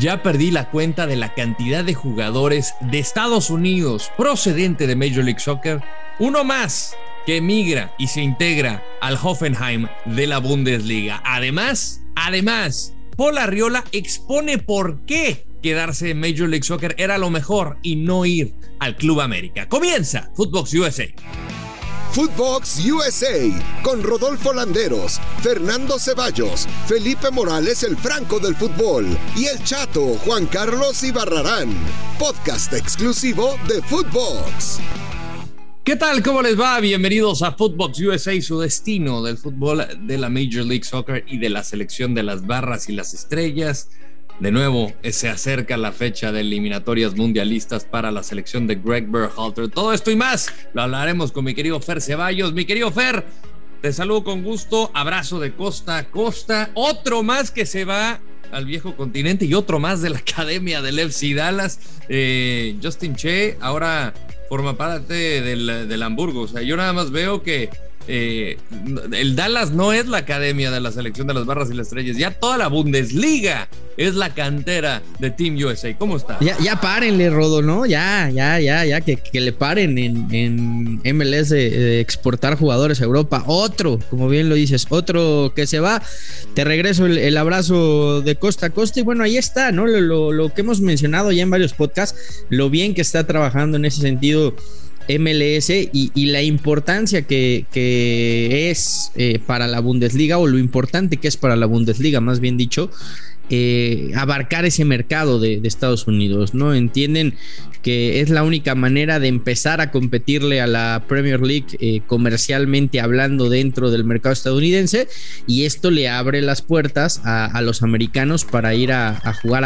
Ya perdí la cuenta de la cantidad de jugadores de Estados Unidos procedente de Major League Soccer, uno más que emigra y se integra al Hoffenheim de la Bundesliga. Además, Paul Arriola expone por qué quedarse en Major League Soccer era lo mejor y no ir al Club América. Comienza Futvox USA. Futvox USA con Rodolfo Landeros, Fernando Cevallos, Felipe Morales, el Franco del Fútbol y el Chato Juan Carlos Ibarrarán. Podcast exclusivo de Futvox. ¿Qué tal? ¿Cómo les va? Bienvenidos a Futvox USA, su destino del fútbol de la Major League Soccer y de la selección de las barras y las estrellas. De nuevo, se acerca la fecha de eliminatorias mundialistas para la selección de Greg Berhalter. Todo esto y más lo hablaremos con mi querido Fer Cevallos. Mi querido Fer, te saludo con gusto. Abrazo de costa a costa. Otro más que se va al viejo continente y otro más de la academia del FC Dallas. Justin Che ahora forma parte del Hamburgo. O sea, yo nada más veo que el Dallas no es la academia de la selección de las barras y las estrellas, ya toda la Bundesliga es la cantera de Team USA. ¿Cómo está? Ya párenle, Rodo, ¿no? Ya que le paren en MLS de exportar jugadores a Europa. Otro, como bien lo dices, otro que se va. Te regreso el abrazo de costa a costa y bueno, ahí está, ¿no? Lo que hemos mencionado ya en varios podcasts, lo bien que está trabajando en ese sentido MLS y la importancia que es para la Bundesliga, o lo importante que es para la Bundesliga, más bien dicho, abarcar ese mercado de Estados Unidos, ¿no? Entienden que es la única manera de empezar a competirle a la Premier League comercialmente hablando dentro del mercado estadounidense, y esto le abre las puertas a los americanos para ir a jugar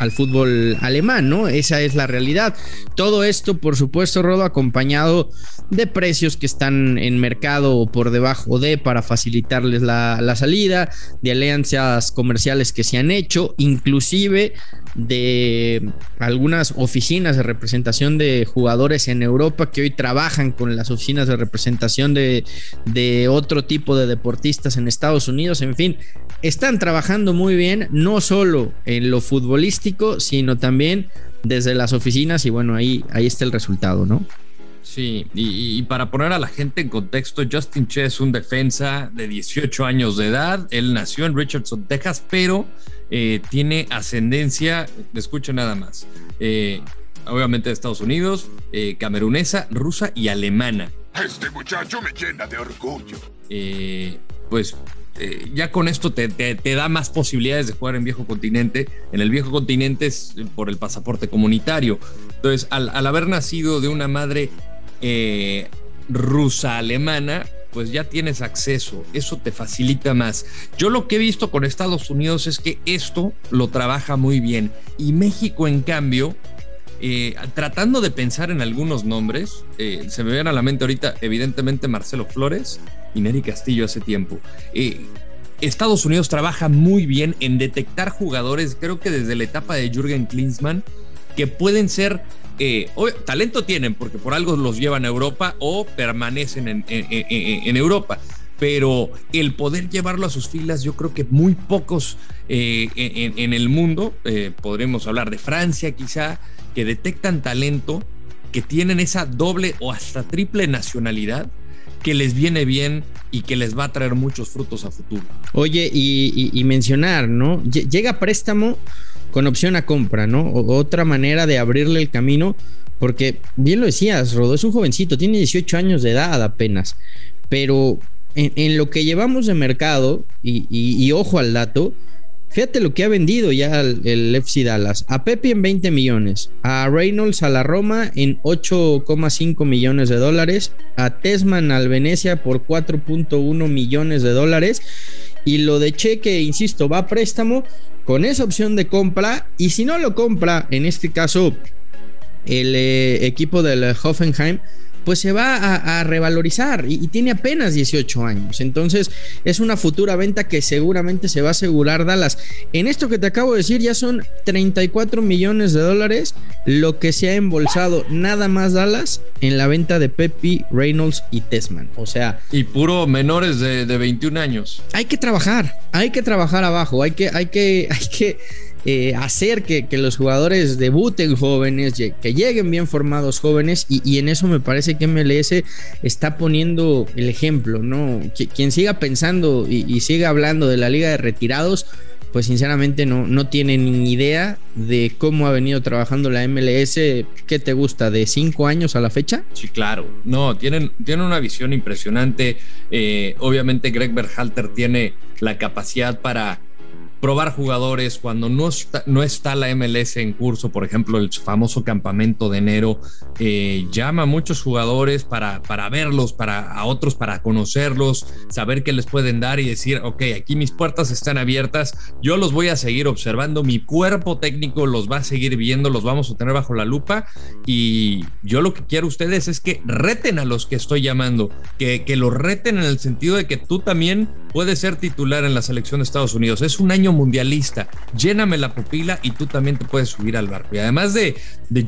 al fútbol alemán, ¿no? Esa es la realidad. Todo esto, por supuesto, Rodo, acompañado de precios que están en mercado o por debajo de, para facilitarles la salida, de alianzas comerciales que se han hecho, inclusive de algunas oficinas de representación de jugadores en Europa que hoy trabajan con las oficinas de representación de otro tipo de deportistas en Estados Unidos. En fin, están trabajando muy bien, no solo en lo futbolístico, sino también desde las oficinas, y bueno, ahí está el resultado, ¿no? Sí, y para poner a la gente en contexto, Justin Che es un defensa de 18 años de edad. Él nació en Richardson, Texas, pero tiene ascendencia, escuchen nada más, obviamente de Estados Unidos, camerunesa, rusa y alemana. Este muchacho me llena de orgullo. Ya con esto te da más posibilidades de jugar en viejo continente. En el viejo continente es por el pasaporte comunitario. Entonces, al haber nacido de una madre rusa-alemana, pues ya tienes acceso, eso te facilita más. Yo lo que he visto con Estados Unidos es que esto lo trabaja muy bien, y México, en cambio, tratando de pensar en algunos nombres, se me vienen a la mente ahorita, evidentemente, Marcelo Flores y Neri Castillo hace tiempo. Estados Unidos trabaja muy bien en detectar jugadores, creo que desde la etapa de Jürgen Klinsmann, que pueden ser, talento tienen, porque por algo los llevan a Europa o permanecen en Europa, pero el poder llevarlo a sus filas, yo creo que muy pocos en el mundo, podremos hablar de Francia quizá, que detectan talento, que tienen esa doble o hasta triple nacionalidad, que les viene bien y que les va a traer muchos frutos a futuro. Oye, y mencionar, ¿no? Llega préstamo con opción a compra, ¿no? Otra manera de abrirle el camino, porque bien lo decías, Rodo, es un jovencito, tiene 18 años de edad apenas, pero en lo que llevamos de mercado, y ojo al dato, fíjate lo que ha vendido ya el FC Dallas, a Pepe en 20 millones, a Reynolds a la Roma en 8,5 millones de dólares, a Tesman al Venecia por 4.1 millones de dólares, y lo de Che, que insisto, va a préstamo con esa opción de compra, y si no lo compra, en este caso el equipo del Hoffenheim, pues se va a revalorizar, y tiene apenas 18 años, entonces es una futura venta que seguramente se va a asegurar Dallas. En esto que te acabo de decir ya son 34 millones de dólares lo que se ha embolsado nada más Dallas en la venta de Pepe, Reynolds y Tesman, o sea, y puro menores de 21 años. Hay que trabajar abajo, hay que hacer que los jugadores debuten jóvenes, que lleguen bien formados jóvenes, y en eso me parece que MLS está poniendo el ejemplo, ¿no? Quien siga pensando y siga hablando de la liga de retirados, pues sinceramente no tienen ni idea de cómo ha venido trabajando la MLS. ¿Qué te gusta? ¿De 5 años a la fecha? Sí, claro. No, tienen una visión impresionante. Obviamente Greg Berhalter tiene la capacidad para probar jugadores cuando no está la MLS en curso. Por ejemplo, el famoso campamento de enero llama a muchos jugadores para verlos, a otros para conocerlos, saber qué les pueden dar y decir, ok, aquí mis puertas están abiertas, yo los voy a seguir observando, mi cuerpo técnico los va a seguir viendo, los vamos a tener bajo la lupa, y yo lo que quiero a ustedes es que reten a los que estoy llamando, que los reten en el sentido de que tú también puedes ser titular en la selección de Estados Unidos. Es un año mundialista, lléname la pupila y tú también te puedes subir al barco. Y además de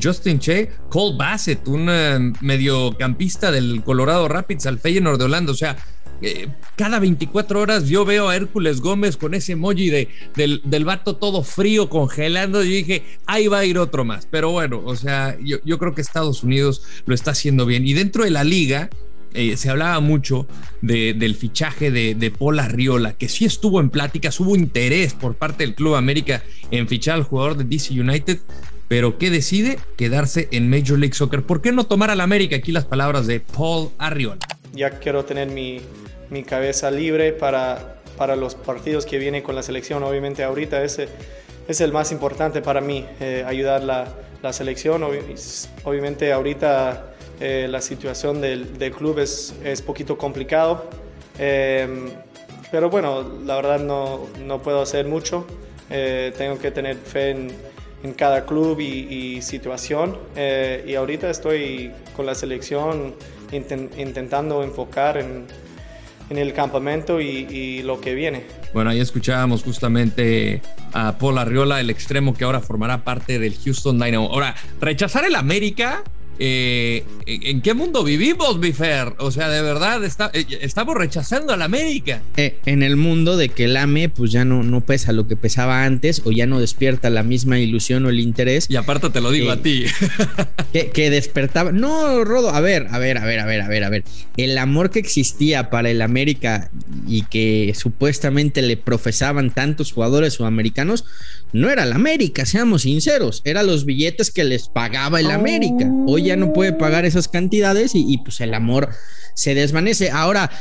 Justin Che, Cole Bassett, un mediocampista del Colorado Rapids al Feyenoord de Holanda. O sea, cada 24 horas yo veo a Hércules Gómez con ese emoji del vato todo frío, congelando, y dije, ahí va a ir otro más. Pero bueno, o sea, yo creo que Estados Unidos lo está haciendo bien. Y dentro de la liga, se hablaba mucho del fichaje de Paul Arriola, que sí estuvo en pláticas, hubo interés por parte del Club América en fichar al jugador de DC United, pero que decide quedarse en Major League Soccer. ¿Por qué no tomar al América? Aquí las palabras de Paul Arriola. Ya quiero tener mi cabeza libre para los partidos que vienen con la selección. Obviamente ahorita ese es el más importante para mí, ayudar la selección. Obviamente ahorita la situación del club es poquito complicado, pero bueno, la verdad no puedo hacer mucho. Tengo que tener fe en cada club y situación, y ahorita estoy con la selección intentando enfocar en el campamento y lo que viene. Bueno, ahí escuchábamos justamente a Paul Arriola, el extremo que ahora formará parte del Houston Dynamo. Ahora, rechazar el América... ¿en qué mundo vivimos, Bifer? O sea, de verdad, estamos rechazando a la América. En el mundo de que el AME pues ya no pesa lo que pesaba antes, o ya no despierta la misma ilusión o el interés. Y aparte te lo digo a ti. que despertaba. No, Rodo, a ver. El amor que existía para el América y que supuestamente le profesaban tantos jugadores sudamericanos, no era el América, seamos sinceros. Era los billetes que les pagaba el América. Hoy ya no puede pagar esas cantidades y pues el amor se desvanece. Ahora,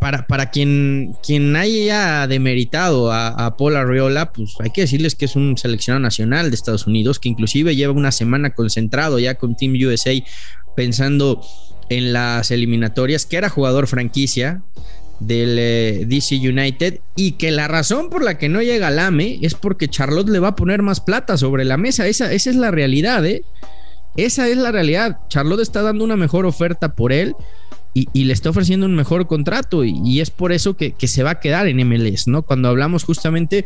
para quien haya demeritado a Paul Arriola, pues hay que decirles que es un seleccionado nacional de Estados Unidos, que inclusive lleva una semana concentrado ya con Team USA pensando en las eliminatorias, que era jugador franquicia del DC United, y que la razón por la que no llega al AME es porque Charlotte le va a poner más plata sobre la mesa. Esa es la realidad, Esa es la realidad. Charlotte está dando una mejor oferta por él y le está ofreciendo un mejor contrato, y es por eso que se va a quedar en MLS, ¿no? Cuando hablamos justamente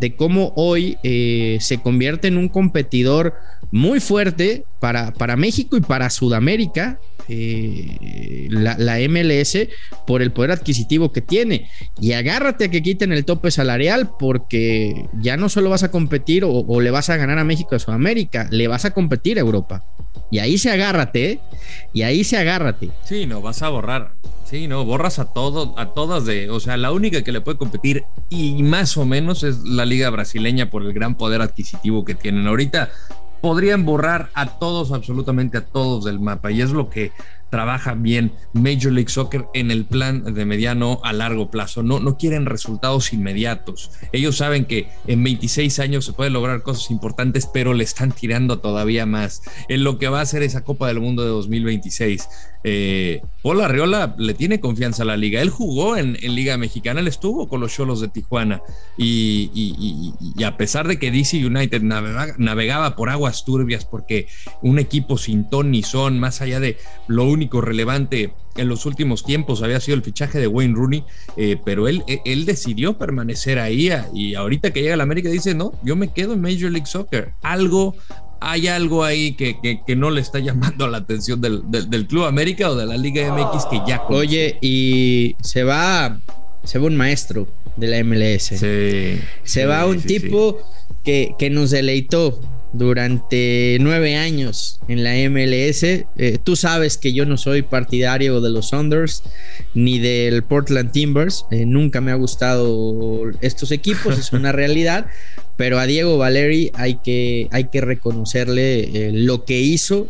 de cómo hoy se convierte en un competidor muy fuerte para México y para Sudamérica, la MLS, por el poder adquisitivo que tiene. Y agárrate a que quiten el tope salarial, porque ya no solo vas a competir o le vas a ganar a México y a Sudamérica, le vas a competir a Europa. Y ahí se agárrate, y ahí se agárrate. Sí, no, vas a borrar. Sí, no, borras a todas de... O sea, la única que le puede competir y más o menos es la liga brasileña, por el gran poder adquisitivo que tienen ahorita. Podrían borrar a todos, absolutamente a todos del mapa, y es lo que trabaja bien Major League Soccer en el plan de mediano a largo plazo. No quieren resultados inmediatos. Ellos saben que en 26 años se pueden lograr cosas importantes, pero le están tirando todavía más en lo que va a ser esa Copa del Mundo de 2026. Paul Arriola le tiene confianza a la liga. Él jugó en Liga Mexicana, él estuvo con los Xolos de Tijuana, y a pesar de que DC United navegaba por aguas turbias, porque un equipo sin ton ni son, más allá de lo único relevante en los últimos tiempos había sido el fichaje de Wayne Rooney, pero él decidió permanecer ahí, y ahorita que llega a la América dice, no, yo me quedo en Major League Soccer. Hay algo ahí que no le está llamando la atención del Club América o de la Liga MX que ya conoce. Oye, y se va un maestro de la MLS. Sí, se va un tipo que nos deleitó durante 9 años en la MLS. Tú sabes que yo no soy partidario de los Sounders ni del Portland Timbers. Nunca me ha gustado estos equipos, es una realidad. Pero a Diego Valeri hay que reconocerle lo que hizo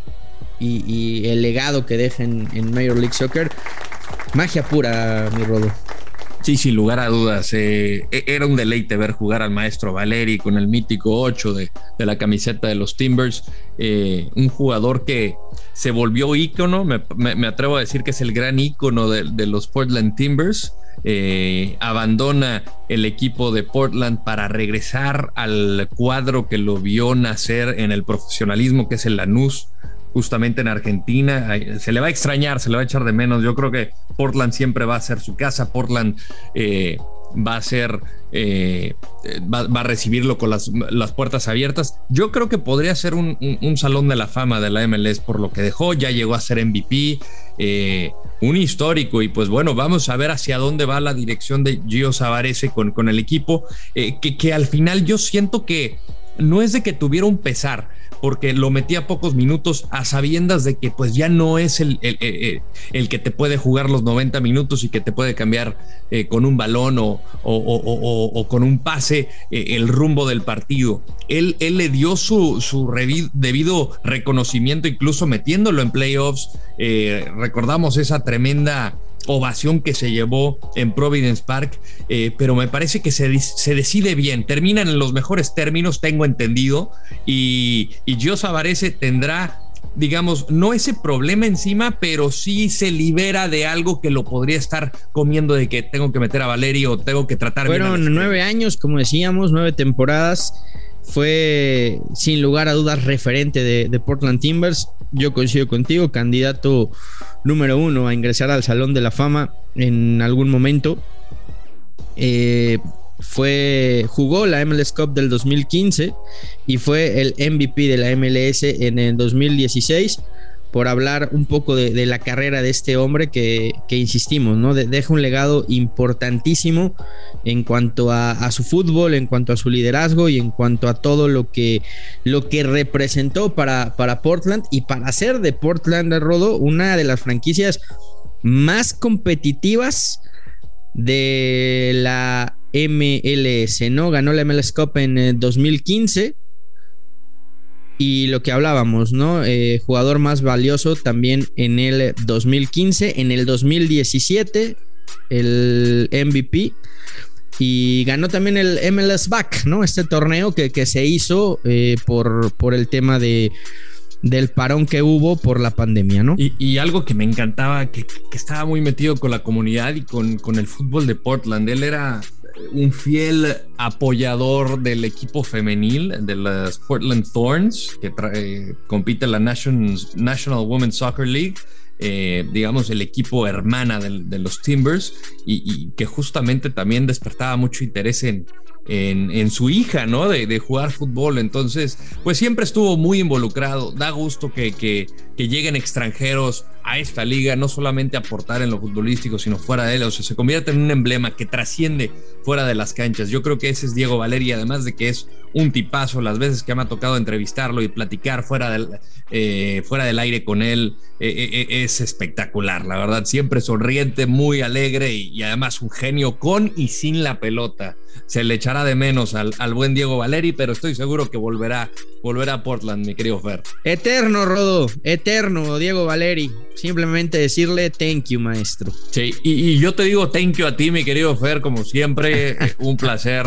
y el legado que deja en Major League Soccer. Magia pura, mi Rodo. Sí, sin lugar a dudas. Era un deleite ver jugar al maestro Valeri con el mítico 8 de la camiseta de los Timbers. Un jugador que se volvió ícono. Me atrevo a decir que es el gran ícono de los Portland Timbers. Abandona el equipo de Portland para regresar al cuadro que lo vio nacer en el profesionalismo, que es el Lanús, justamente en Argentina. Se le va a extrañar, se le va a echar de menos. Yo creo que Portland siempre va a ser su casa. Portland va a recibirlo con las puertas abiertas. Yo creo que podría ser un salón de la fama de la MLS por lo que dejó. Ya llegó a ser MVP, un histórico, y pues bueno, vamos a ver hacia dónde va la dirección de Gio Savarese con el equipo, que al final yo siento que no es de que tuviera un pesar, porque lo metía pocos minutos a sabiendas de que pues ya no es el que te puede jugar los 90 minutos y que te puede cambiar con un balón o con un pase el rumbo del partido. Él le dio su debido reconocimiento, incluso metiéndolo en playoffs. Recordamos esa tremenda ovación que se llevó en Providence Park, pero me parece que se decide bien, terminan en los mejores términos, tengo entendido, y Gio Savarese tendrá, digamos, no ese problema encima, pero sí se libera de algo que lo podría estar comiendo, de que tengo que meter a Valeri o tengo que tratar. Fueron 9 años, como decíamos, 9 temporadas. Fue sin lugar a dudas referente de Portland Timbers. Yo coincido contigo, candidato número 1 a ingresar al Salón de la Fama en algún momento. Jugó la MLS Cup del 2015 y fue el MVP de la MLS en el 2016. Por hablar un poco de la carrera de este hombre que insistimos, ¿no? Deja un legado importantísimo en cuanto a su fútbol, en cuanto a su liderazgo y en cuanto a todo lo que representó para Portland, y para hacer de Portland, Rodo, una de las franquicias más competitivas de la MLS, ¿no? Ganó la MLS Cup en 2015. Y lo que hablábamos, ¿no? Jugador más valioso también en el 2015, en el 2017 el MVP, y ganó también el MLS Back, ¿no? Este torneo que se hizo por el tema del parón que hubo por la pandemia, ¿no? Y algo que me encantaba, que estaba muy metido con la comunidad y con el fútbol de Portland. Él era un fiel apoyador del equipo femenil de las Portland Thorns, que compite en la National Women's Soccer League, digamos el equipo hermana de los Timbers, y que justamente también despertaba mucho interés en su hija, ¿no? De jugar fútbol. Entonces, pues siempre estuvo muy involucrado. Da gusto que lleguen extranjeros a esta liga, no solamente aportar en lo futbolístico, sino fuera de él. O sea, se convierte en un emblema que trasciende fuera de las canchas. Yo creo que ese es Diego Valeri, además de que es un tipazo. Las veces que me ha tocado entrevistarlo y platicar fuera del aire con él, es espectacular, la verdad. Siempre sonriente, muy alegre y además un genio con y sin la pelota. Se le echará de menos al buen Diego Valeri, pero estoy seguro que volverá a Portland, mi querido Fer. Eterno, Rodo, eterno Diego Valeri. Simplemente decirle thank you, maestro. Sí, y yo te digo thank you a ti, mi querido Fer, como siempre. Un placer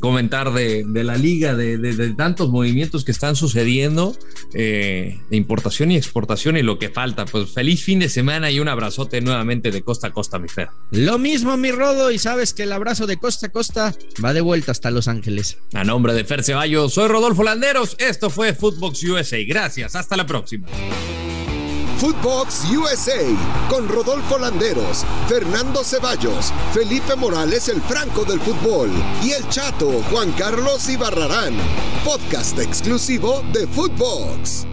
comentar de la liga, de tantos movimientos que están sucediendo, de importación y exportación y lo que falta. Pues feliz fin de semana y un abrazote nuevamente de costa a costa, mi Fer. Lo mismo, mi Rodo, y sabes que el abrazo de costa a costa va de vuelta hasta Los Ángeles. A nombre de Fer Cevallos, soy Rodolfo Landeros. Esto fue Futvox USA. Gracias, hasta la próxima. Futvox USA con Rodolfo Landeros, Fernando Cevallos, Felipe Morales, el Franco del Fútbol, y el Chato Juan Carlos Ibarrarán. Podcast exclusivo de Futvox.